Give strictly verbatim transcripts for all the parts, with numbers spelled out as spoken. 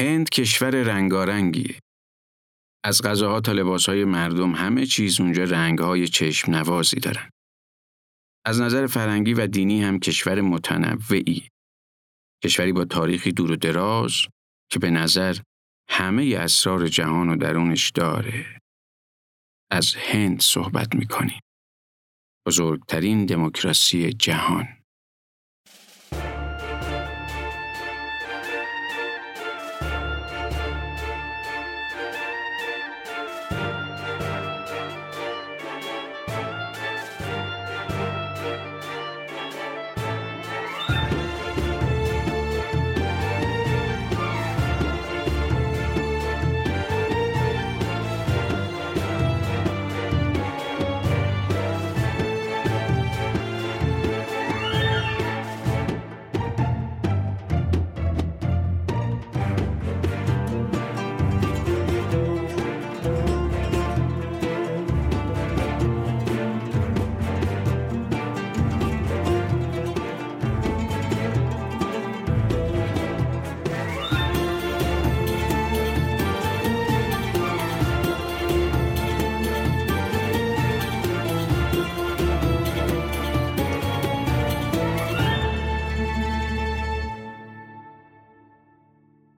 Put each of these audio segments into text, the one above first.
هند کشور رنگارنگیه. از غذاها تا لباسهای مردم همه چیز اونجا رنگهای چشم نوازی دارن. از نظر فرهنگی و دینی هم کشور متنوعی. کشوری با تاریخی دور و دراز که به نظر همه اسرار جهان و درونش داره. از هند صحبت میکنیم. بزرگترین دموکراسی جهان.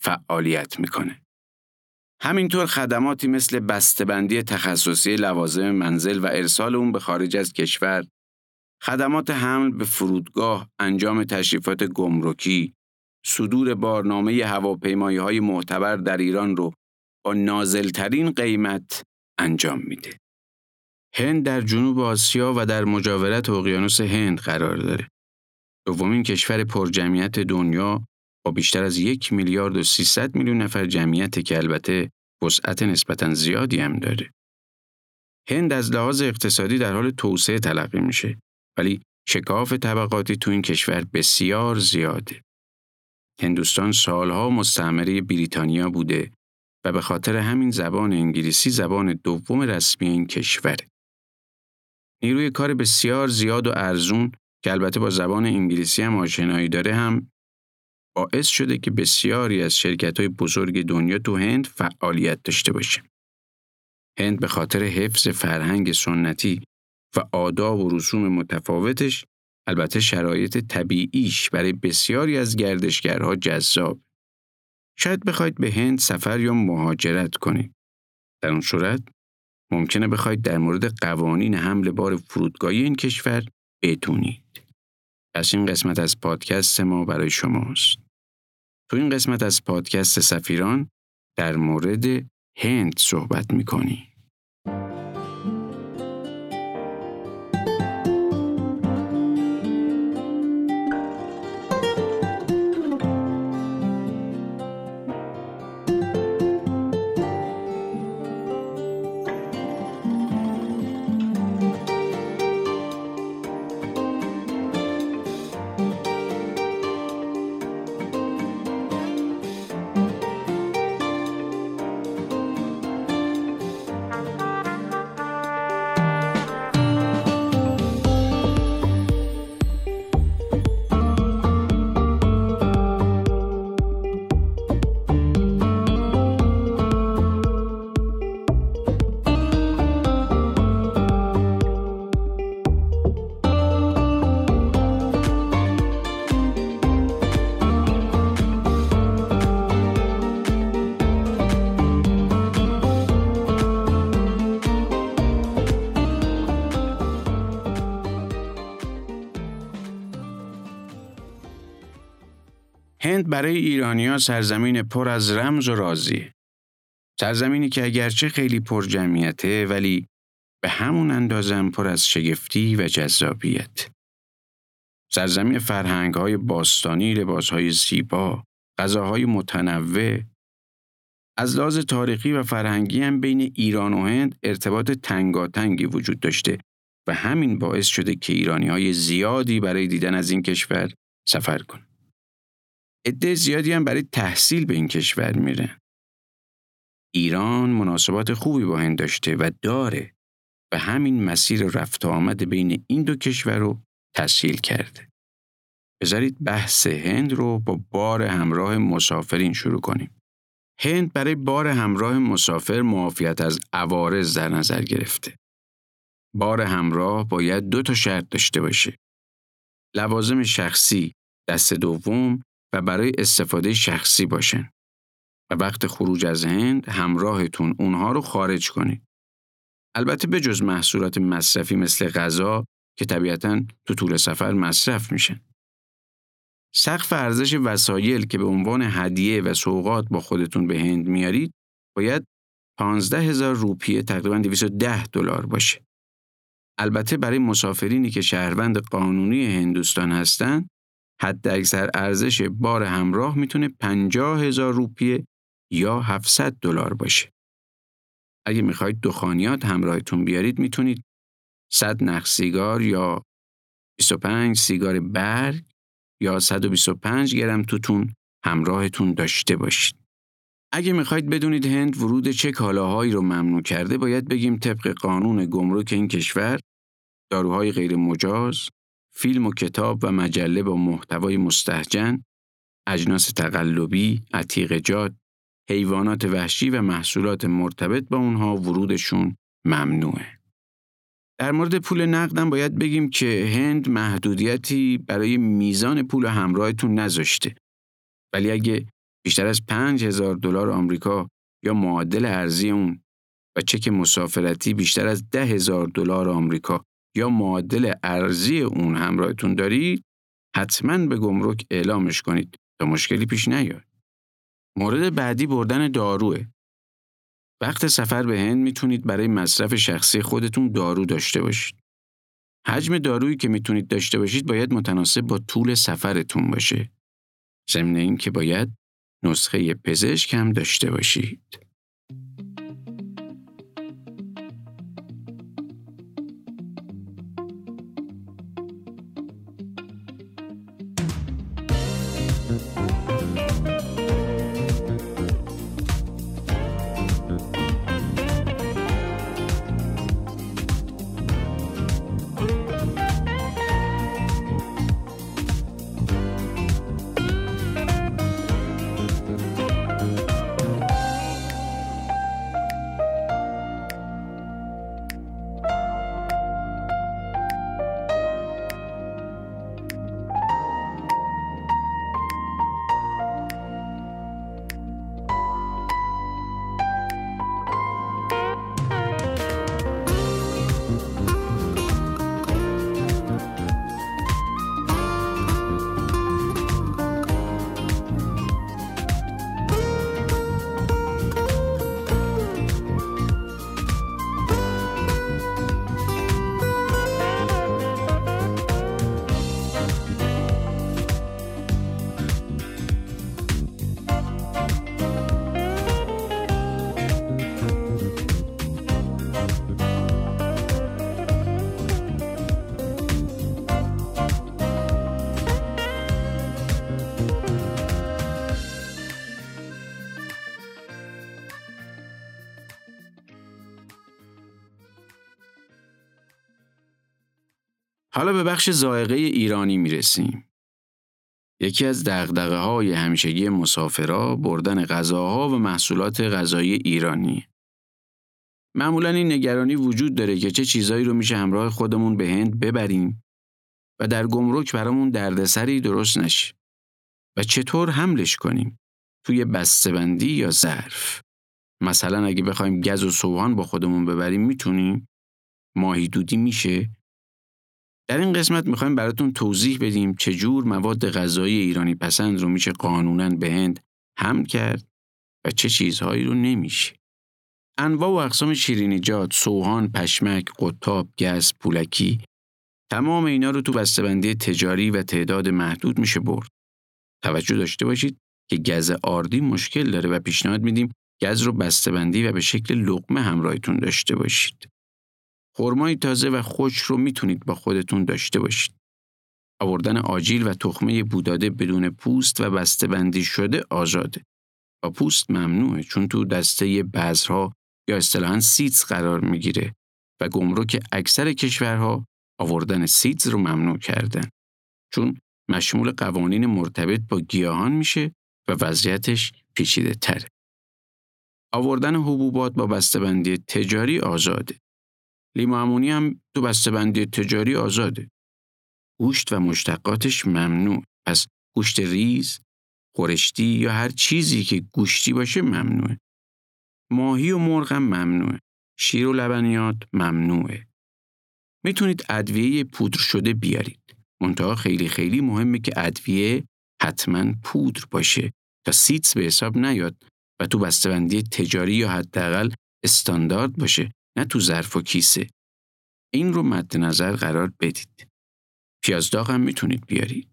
فعالیت میکنه. همینطور خدماتی مثل بسته‌بندی تخصصی لوازم منزل و ارسال اون به خارج از کشور، خدمات حمل به فرودگاه، انجام تشریفات گمرکی، صدور بارنامه هواپیمایی‌های معتبر در ایران رو با نازل‌ترین قیمت انجام میده. هند در جنوب آسیا و در مجاورت اقیانوس هند قرار داره. دومین کشور پرجمعیت دنیا با بیشتر از یک میلیارد و سیصد میلیون نفر جمعیت که البته وسعت نسبتاً زیادی هم داره. هند از لحاظ اقتصادی در حال توسعه تلقی میشه، ولی شکاف طبقاتی تو این کشور بسیار زیاده. هندوستان سالها مستعمره بریتانیا بوده و به خاطر همین زبان انگلیسی زبان دوم رسمی این کشوره. نیروی کار بسیار زیاد و ارزون که البته با زبان انگلیسی هم آشنایی داره هم باعث شده که بسیاری از شرکت‌های بزرگ دنیا تو هند فعالیت داشته باشه. هند به خاطر حفظ فرهنگ سنتی و آداب و رسوم متفاوتش، البته شرایط طبیعیش برای بسیاری از گردشگرها جذاب. شاید بخواید به هند سفر یا مهاجرت کنید. در اون صورت ممکنه بخواید در مورد قوانین حمل بار فرودگاهی این کشور بدونید. پس این قسمت از پادکست ما برای شماست. تو این قسمت از پادکست سفیران در مورد هند صحبت می‌کنی. هند برای ایرانی‌ها سرزمین پر از رمز و رازیه. سرزمینی که اگرچه خیلی پر جمعیته ولی به همون اندازه پر از شگفتی و جذابیت. سرزمین فرهنگ‌های باستانی، لباس‌های زیبا، غذاهای متنوع. از لحاظ تاریخی و فرهنگی هم بین ایران و هند ارتباط تنگاتنگی وجود داشته و همین باعث شده که ایرانی‌های زیادی برای دیدن از این کشور سفر کنند. عده زیادی هم برای تحصیل به این کشور میرن. ایران مناسبات خوبی با هند داشته و داره و همین مسیر رفت و آمد بین این دو کشور رو تسهیل کرده. بذارید بحث هند رو با بار همراه مسافرین شروع کنیم. هند برای بار همراه مسافر معافیت از عوارض در نظر گرفته. بار همراه باید دو تا شرط داشته باشه. لوازم شخصی دست دوم و برای استفاده شخصی باشن و وقت خروج از هند همراهتون اونها رو خارج کنید. البته به جز محصولات مصرفی مثل غذا که طبیعتاً تو طول سفر مصرف میشن. سقف ارزش وسایل که به عنوان هدیه و سوغات با خودتون به هند میارید باید پانزده هزار روپیه تقریباً دویست و ده دلار باشه. البته برای مسافرینی که شهروند قانونی هندوستان هستند حداکثر ارزش بار همراه میتونه پنجاه هزار روپیه یا هفتصد دلار باشه. اگه میخواید دخانیات همراهتون بیارید میتونید صد نخ سیگار یا بیست و پنج سیگار برگ یا صد و بیست و پنج گرم توتون همراهتون داشته باشید. اگه میخواید بدونید هند ورود چه کالاهایی رو ممنوع کرده باید بگیم طبق قانون گمرک این کشور داروهای غیر مجاز، فیلم و کتاب و مجله با محتوای مستهجن، اجناس تقلبی، عتیقه‌جات، حیوانات وحشی و محصولات مرتبط با اونها ورودشون ممنوعه. در مورد پول نقدم باید بگیم که هند محدودیتی برای میزان پول همراهتون نذاشته. ولی اگه بیشتر از پنج هزار دلار آمریکا یا معادل ارزی اون و چک مسافرتی بیشتر از ده هزار دلار آمریکا یا معادل ارزی اون همراهتون دارید حتماً به گمرک اعلامش کنید تا مشکلی پیش نیاد. مورد بعدی بردن داروه. وقت سفر به هند میتونید برای مصرف شخصی خودتون دارو داشته باشید. حجم دارویی که میتونید داشته باشید باید متناسب با طول سفرتون باشه. ضمن این که باید نسخه پزشک هم داشته باشید. حالا به بخش ذائقه ایرانی میرسیم. یکی از دغدغه‌های همیشگی مسافرها بردن غذاها و محصولات غذایی ایرانی. معمولاً این نگرانی وجود داره که چه چیزایی رو میشه همراه خودمون به هند ببریم و در گمرک برامون دردسری درست نشه و چطور حملش کنیم توی بسته‌بندی یا ظرف. مثلا اگه بخوایم گز و سوهان با خودمون ببریم میتونیم؟ ماهی دودی میشه؟ در این قسمت میخوایم براتون توضیح بدیم چجور مواد غذایی ایرانی پسند رو میشه قانوناً به هند حمل کرد و چه چیزهایی رو نمیشه. انواع و اقسام شیرینی‌جات، سوهان، پشمک، قطاب، گز، پولکی، تمام اینا رو تو بسته‌بندی تجاری و تعداد محدود میشه برد. توجه داشته باشید که گز آردی مشکل داره و پیشنهاد میدیم گز رو بسته‌بندی و به شکل لقمه همراهتون داشته باشید. خرمای تازه و خوش رو میتونید با خودتون داشته باشید. آوردن آجیل و تخمه بوداده بدون پوست و بسته‌بندی شده آزاده. با پوست ممنوعه چون تو دسته بذرها یا اصطلاحاً سیدز قرار میگیره و گمرک اکثر کشورها آوردن سیدز رو ممنوع کردن چون مشمول قوانین مرتبط با گیاهان میشه و وضعیتش پیچیده تره. آوردن حبوبات با بسته‌بندی تجاری آزاده. لیمو امونی هم تو بسته‌بندی تجاری آزاده. گوشت و مشتقاتش ممنوع. پس گوشت ریز، خورشتی یا هر چیزی که گوشتی باشه ممنوعه. ماهی و مرغ هم ممنوعه. شیر و لبنیات ممنوعه. میتونید ادویه پودر شده بیارید. منتها خیلی خیلی مهمه که ادویه حتما پودر باشه تا سیدز به حساب نیاد و تو بسته‌بندی تجاری یا حداقل استاندارد باشه، نه تو ظرف و کیسه. این رو مد نظر قرار بدید. پیاز داغ هم میتونید بیارید.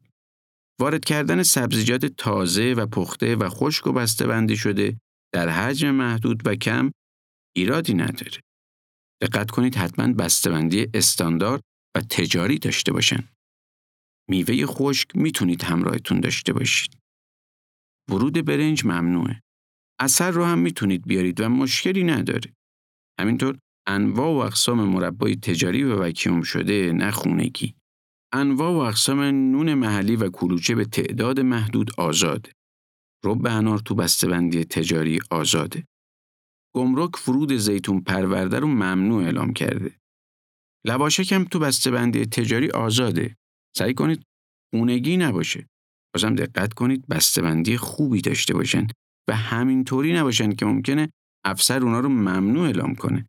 وارد کردن سبزیجات تازه و پخته و خشک و بسته‌بندی شده در حجم محدود و کم ایرادی نداره. دقت کنید حتما بسته‌بندی استاندارد و تجاری داشته باشن. میوه خشک میتونید همراهتون داشته باشید. ورود برنج ممنوعه. عسل رو هم میتونید بیارید و مشکلی نداره. همینطور انواع و اقسام مربای تجاری و وکیوم شده نه خونگی. انواع و اقسام نون محلی و کلوچه به تعداد محدود آزاده. رب انار تو بسته‌بندی تجاری آزاده. گمرک ورود زیتون پرورده رو ممنوع اعلام کرده. لواشک هم تو بسته‌بندی تجاری آزاده. سعی کنید خونگی نباشه. بازم دقت کنید بسته‌بندی خوبی داشته باشن و همینطوری نباشن که ممکنه افسر اونا رو ممنوع اعلام کنه.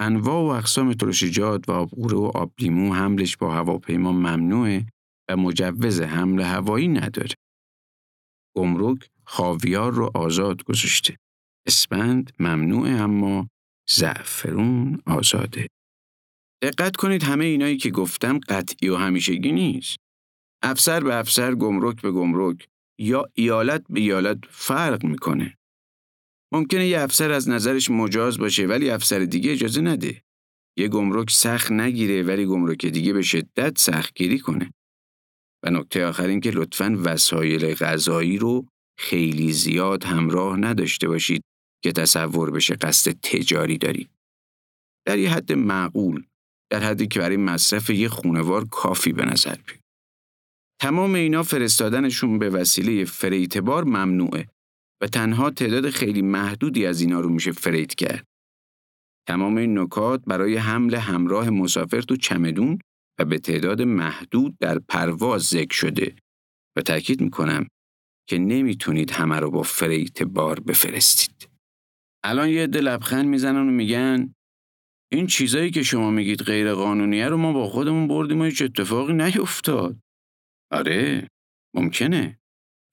انواع و اقسام ترشیجات و آبغوره و آبلیمو حملش با هواپیما ممنوعه و مجوز حمل هوایی نداره. گمرک خاویار رو آزاد گذاشته. اسپند ممنوعه اما زعفرون آزاده. دقت کنید همه اینایی که گفتم قطعی و همیشگی نیست. افسر به افسر، گمرک به گمرک یا ایالت به ایالت فرق میکنه. ممکنه یه افسر از نظرش مجاز باشه ولی افسر دیگه اجازه نده. یه گمرک سخت نگیره ولی گمرک دیگه به شدت سختگیری کنه. و نکته آخر این که لطفاً وسایل غذایی رو خیلی زیاد همراه نداشته باشید که تصور بشه قصد تجاری دارید. در یه حد معقول، در حدی که برای مصرف یه خونوار کافی به نظر بیاد. تمام اینا فرستادنشون به وسیله فریت بار ممنوعه و تنها تعداد خیلی محدودی از اینا رو میشه فریت کرد. تمام این نکات برای حمل همراه مسافر تو چمدون و به تعداد محدود در پرواز ذکر شده و تأکید میکنم که نمیتونید همه رو با فریت بار بفرستید. الان یه عده لبخند میزنن و میگن این چیزایی که شما میگید غیر قانونیه رو ما با خودمون بردیم و هیچ اتفاقی نیفتاد. آره، ممکنه.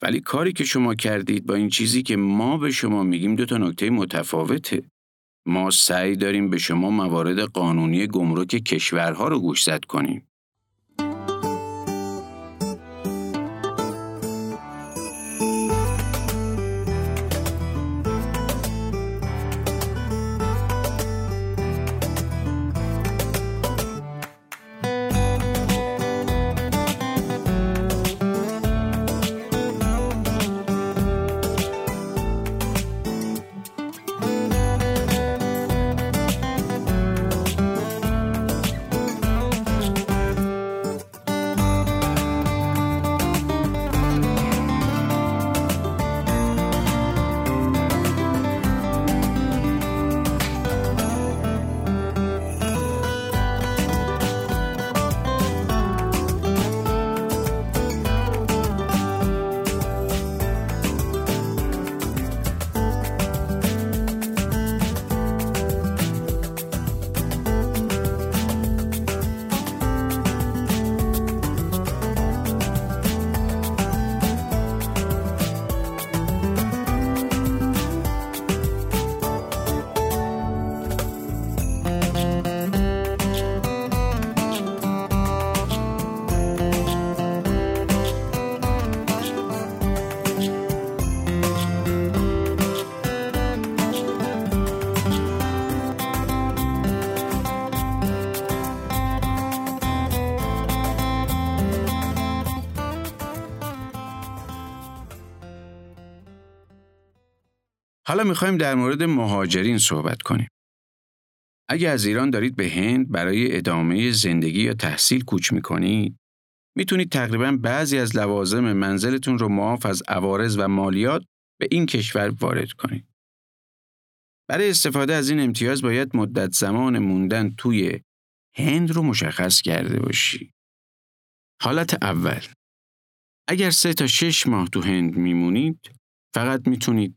ولی کاری که شما کردید با این چیزی که ما به شما میگیم دو تا نکته متفاوته. ما سعی داریم به شما موارد قانونی گمرک کشورها رو گوشزد کنیم. حالا میخوایم در مورد مهاجرین صحبت کنیم. اگه از ایران دارید به هند برای ادامه زندگی یا تحصیل کوچ میکنید، میتونید تقریباً بعضی از لوازم منزلتون رو معاف از عوارض و مالیات به این کشور وارد کنید. برای استفاده از این امتیاز باید مدت زمان موندن توی هند رو مشخص کرده باشی. حالت اول، اگر سه تا شش ماه تو هند میمونید، فقط میتونید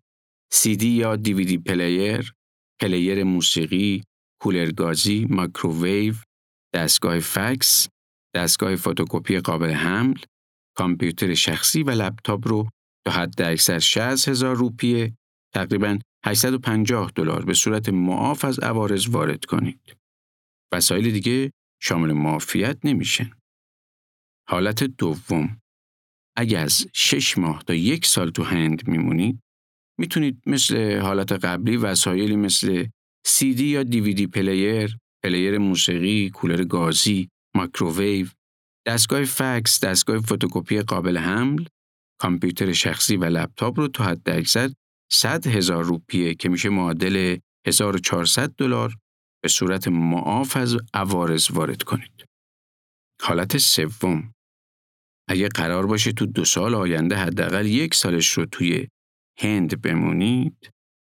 سی دی یا دیویدی پلیر، پلیر موسیقی، کولرگازی، مایکروویو، دستگاه فکس، دستگاه فتوکپی قابل حمل، کامپیوتر شخصی و لپتاپ رو تا حد اکثر شصت هزار روپیه، تقریباً هشتصد و پنجاه دلار به صورت معاف از عوارض وارد کنید. وسایل دیگه شامل معافیت نمیشن. حالت دوم، اگر از شش ماه تا یک سال تو هند میمونید، میتونید مثل حالت قبلی وسایلی مثل سی دی یا دیویدی پلیر، پلیر موسیقی، کولر گازی، مایکروویو، دستگاه فکس، دستگاه فتوکپی قابل حمل، کامپیوتر شخصی و لپتاپ رو تا حد اکثر صد هزار روپیه که میشه معادل هزار و چهارصد دلار به صورت معاف از عوارض وارد کنید. حالت سوم، اگه قرار باشه تو دو سال آینده حداقل یک سالش رو توی هند بمونید،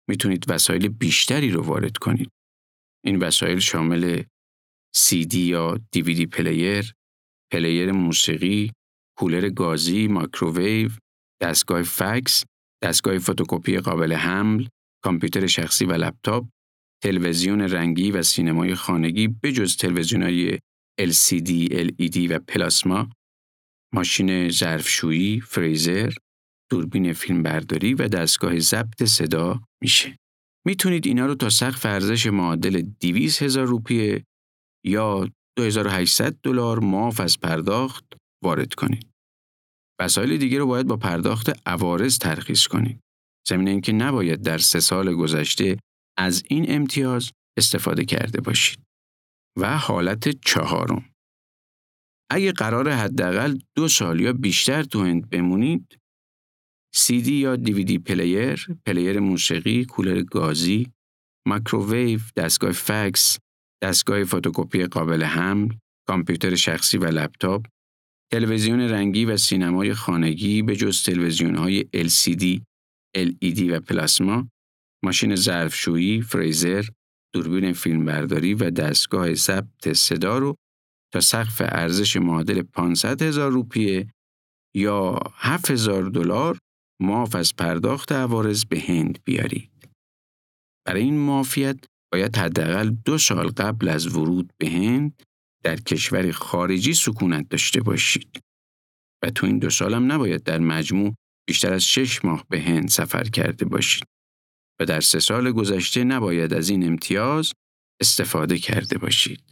میتونید وسایل بیشتری رو وارد کنید. این وسایل شامل سی دی یا دیویدی پلیر، پلیر موسیقی، کولر گازی، مایکروویو، دستگاه فکس، دستگاه فتوکپی قابل حمل، کامپیوتر شخصی و لپتاپ، تلویزیون رنگی و سینمای خانگی به جز تلویزیون‌های ال سی دی، ال ای دی و پلاسما، ماشین ظرفشویی، فریزر، دوربین فیلمبرداری و دستگاه ضبط صدا میشه. میتونید اینا رو تا سقف ارزش معادل دویست هزار روپیه یا دو هزار و هشتصد دلار معاف از پرداخت وارد کنید. وسایل دیگه رو باید با پرداخت عوارض ترخیص کنید. ضمن اینکه نباید در سه سال گذشته از این امتیاز استفاده کرده باشید. و حالت چهارم، اگه قرار حداقل دو سال یا بیشتر تو هند بمونید، سی دی یا دیویدی پلیر، پلیر موسیقی، کولر گازی، مایکروویو، دستگاه فکس، دستگاه فتوکپی قابل حمل، کامپیوتر شخصی و لپتاپ، تلویزیون رنگی و سینمای خانگی به جز تلویزیون‌های ال سی دی، ال ای دی و پلاسما، ماشین ظرفشویی، فریزر، دوربین فیلمبرداری و دستگاه ضبط صدا رو تا سقف ارزش معادل پانصد هزار روپیه یا هفت هزار دلار معاف از پرداخت عوارض به هند بیارید. برای این معافیت باید حداقل دو سال قبل از ورود به هند در کشور خارجی سکونت داشته باشید و تو این دو سال هم نباید در مجموع بیشتر از شش ماه به هند سفر کرده باشید و در سه سال گذشته نباید از این امتیاز استفاده کرده باشید.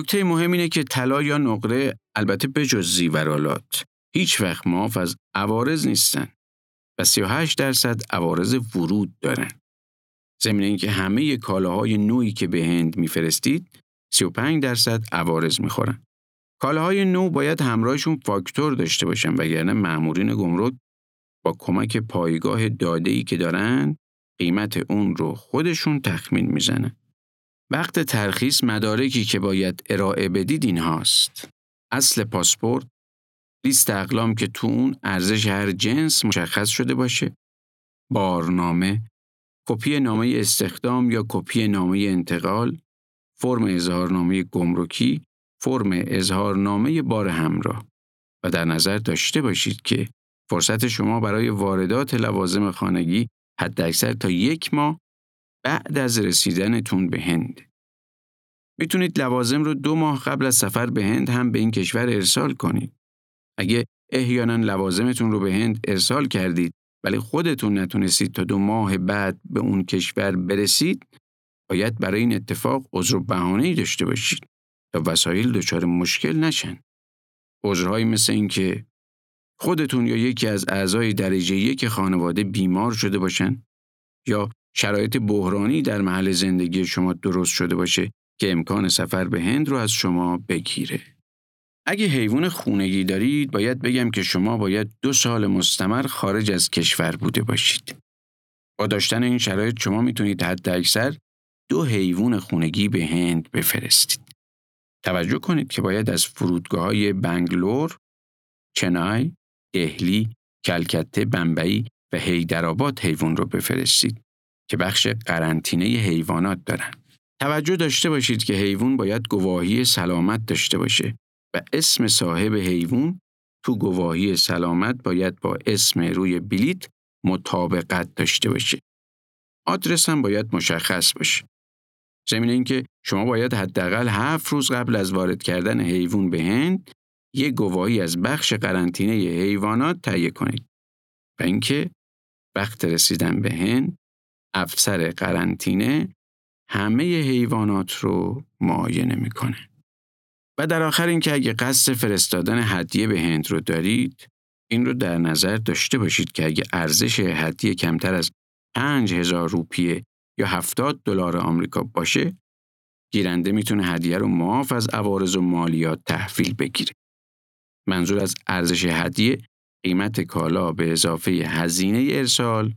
نکته مهم اینه که طلا یا نقره، البته بجز زیورآلات، هیچ وقت معاف از عوارض نیستن و سی و هشت درصد عوارض ورود دارن. ضمن اینکه همه کالاهای نوعی که به هند میفرستید سی و پنج درصد عوارض میخورن. کالاهای نو باید همراهشون فاکتور داشته باشن، وگرنه مامورین گمرک با کمک پایگاه داده‌ای که دارن قیمت اون رو خودشون تخمین میزنن. وقت ترخیص مدارکی که باید ارائه بدید این هاست: اصل پاسپورت، لیست اقلام که تو اون ارزش هر جنس مشخص شده باشه، بارنامه، کپی نامه استخدام یا کپی نامه انتقال، فرم اظهارنامه گمرکی، فرم اظهارنامه بار همراه. و در نظر داشته باشید که فرصت شما برای واردات لوازم خانگی حداکثر تا یک ماه بعد از رسیدنتون به هند. میتونید لوازم رو دو ماه قبل از سفر به هند هم به این کشور ارسال کنید. اگه احیانا لوازمتون رو به هند ارسال کردید ولی خودتون نتونستید تا دو ماه بعد به اون کشور برسید، باید برای این اتفاق عذر و بهانه‌ای داشته باشید تا وسایل دچار مشکل نشن. عذرهایی مثل این که خودتون یا یکی از اعضای درجه یک خانواده بیمار شده باشن یا شرایط بحرانی در محل زندگی شما درست شده باشه که امکان سفر به هند رو از شما بگیره. اگه حیوان خونگی دارید، باید بگم که شما باید دو سال مستمر خارج از کشور بوده باشید. با داشتن این شرایط شما میتونید حداکثر دو حیوان خونگی به هند بفرستید. توجه کنید که باید از فرودگاه‌های بنگلور، چنای، دهلی، کلکته، بمبئی و حیدرآباد حیوان رو بفرستید که بخش قرنطینه حیوانات دارن. توجه داشته باشید که حیوان باید گواهی سلامت داشته باشه و اسم صاحب حیوان تو گواهی سلامت باید با اسم روی بلیت مطابقت داشته باشه. آدرس هم باید مشخص باشه. ضمن اینکه شما باید حداقل هفت روز قبل از وارد کردن حیوان به هند یک گواهی از بخش قرنطینه حیوانات تهیه کنید. و اینکه وقت رسیدن به هند افسر قرنطینه همه حیوانات رو معاینه میکنه. و در آخر اینکه اگه قصد فرستادن هدیه به هند رو دارید، این رو در نظر داشته باشید که اگه ارزش هدیه کمتر از پنج هزار روپیه یا هفتاد دلار آمریکا باشه، گیرنده میتونه هدیه رو معاف از عوارض و مالیات تحویل بگیره. منظور از ارزش هدیه، قیمت کالا به اضافه هزینه ارسال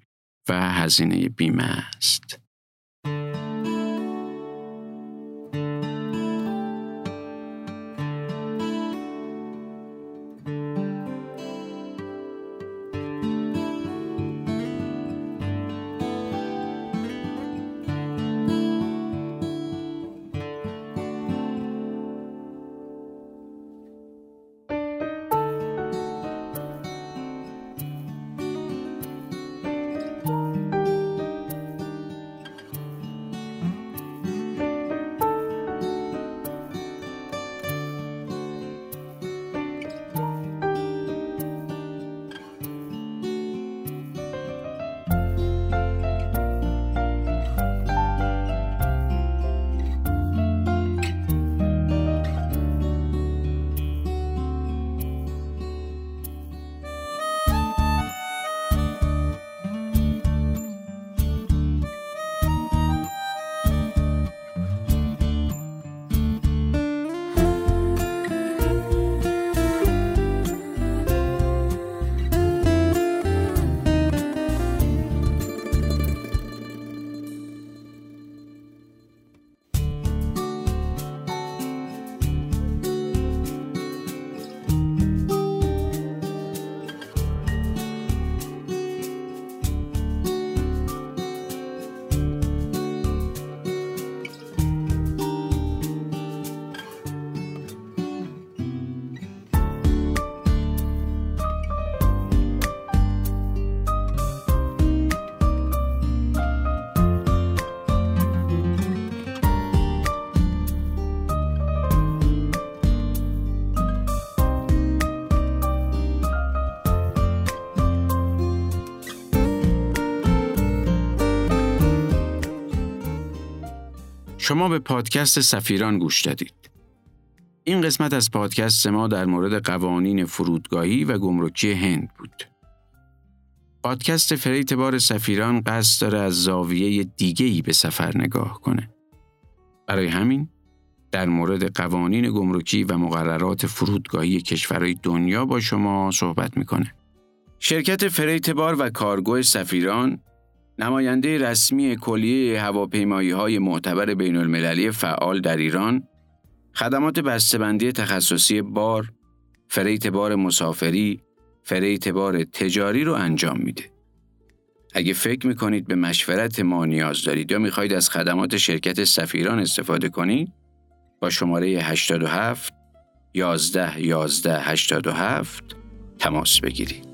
و هزینه بیمه است. شما به پادکست سفیران گوش دادید. این قسمت از پادکست ما در مورد قوانین فرودگاهی و گمرکی هند بود. پادکست فریت بار سفیران قصد داره از زاویه دیگه‌ای به سفر نگاه کنه. برای همین در مورد قوانین گمرکی و مقررات فرودگاهی کشورهای دنیا با شما صحبت میکنه. شرکت فریت بار و کارگوی سفیران نماینده رسمی کلیه هواپیمایی‌های معتبر بین‌المللی فعال در ایران، خدمات بسته‌بندی تخصصی بار، فریت بار مسافری، فریت بار تجاری رو انجام میده. اگه فکر میکنید به مشورت ما نیاز دارید یا میخواید از خدمات شرکت سفیران استفاده کنید، با شماره هشتاد و هفت یازده یازده هشتاد و هفت تماس بگیرید.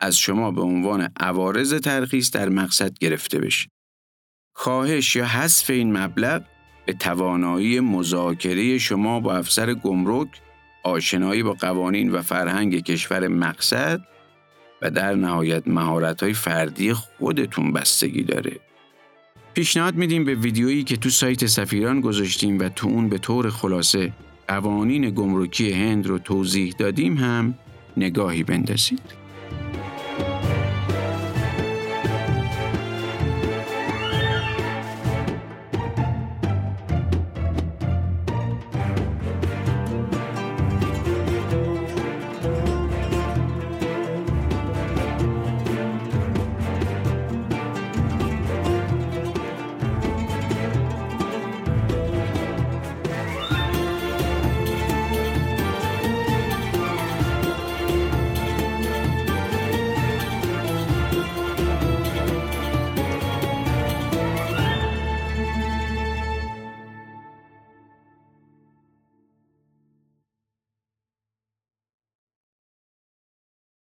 از شما به عنوان عوارض ترخیص در مقصد گرفته بشه. کاهش یا حذف این مبلغ به توانایی مذاکره شما با افسر گمرک، آشنایی با قوانین و فرهنگ کشور مقصد و در نهایت مهارت‌های فردی خودتون بستگی داره. پیشنهاد میدیم به ویدیویی که تو سایت سفیران گذاشتیم و تو اون به طور خلاصه قوانین گمرکی هند رو توضیح دادیم هم نگاهی بندازید.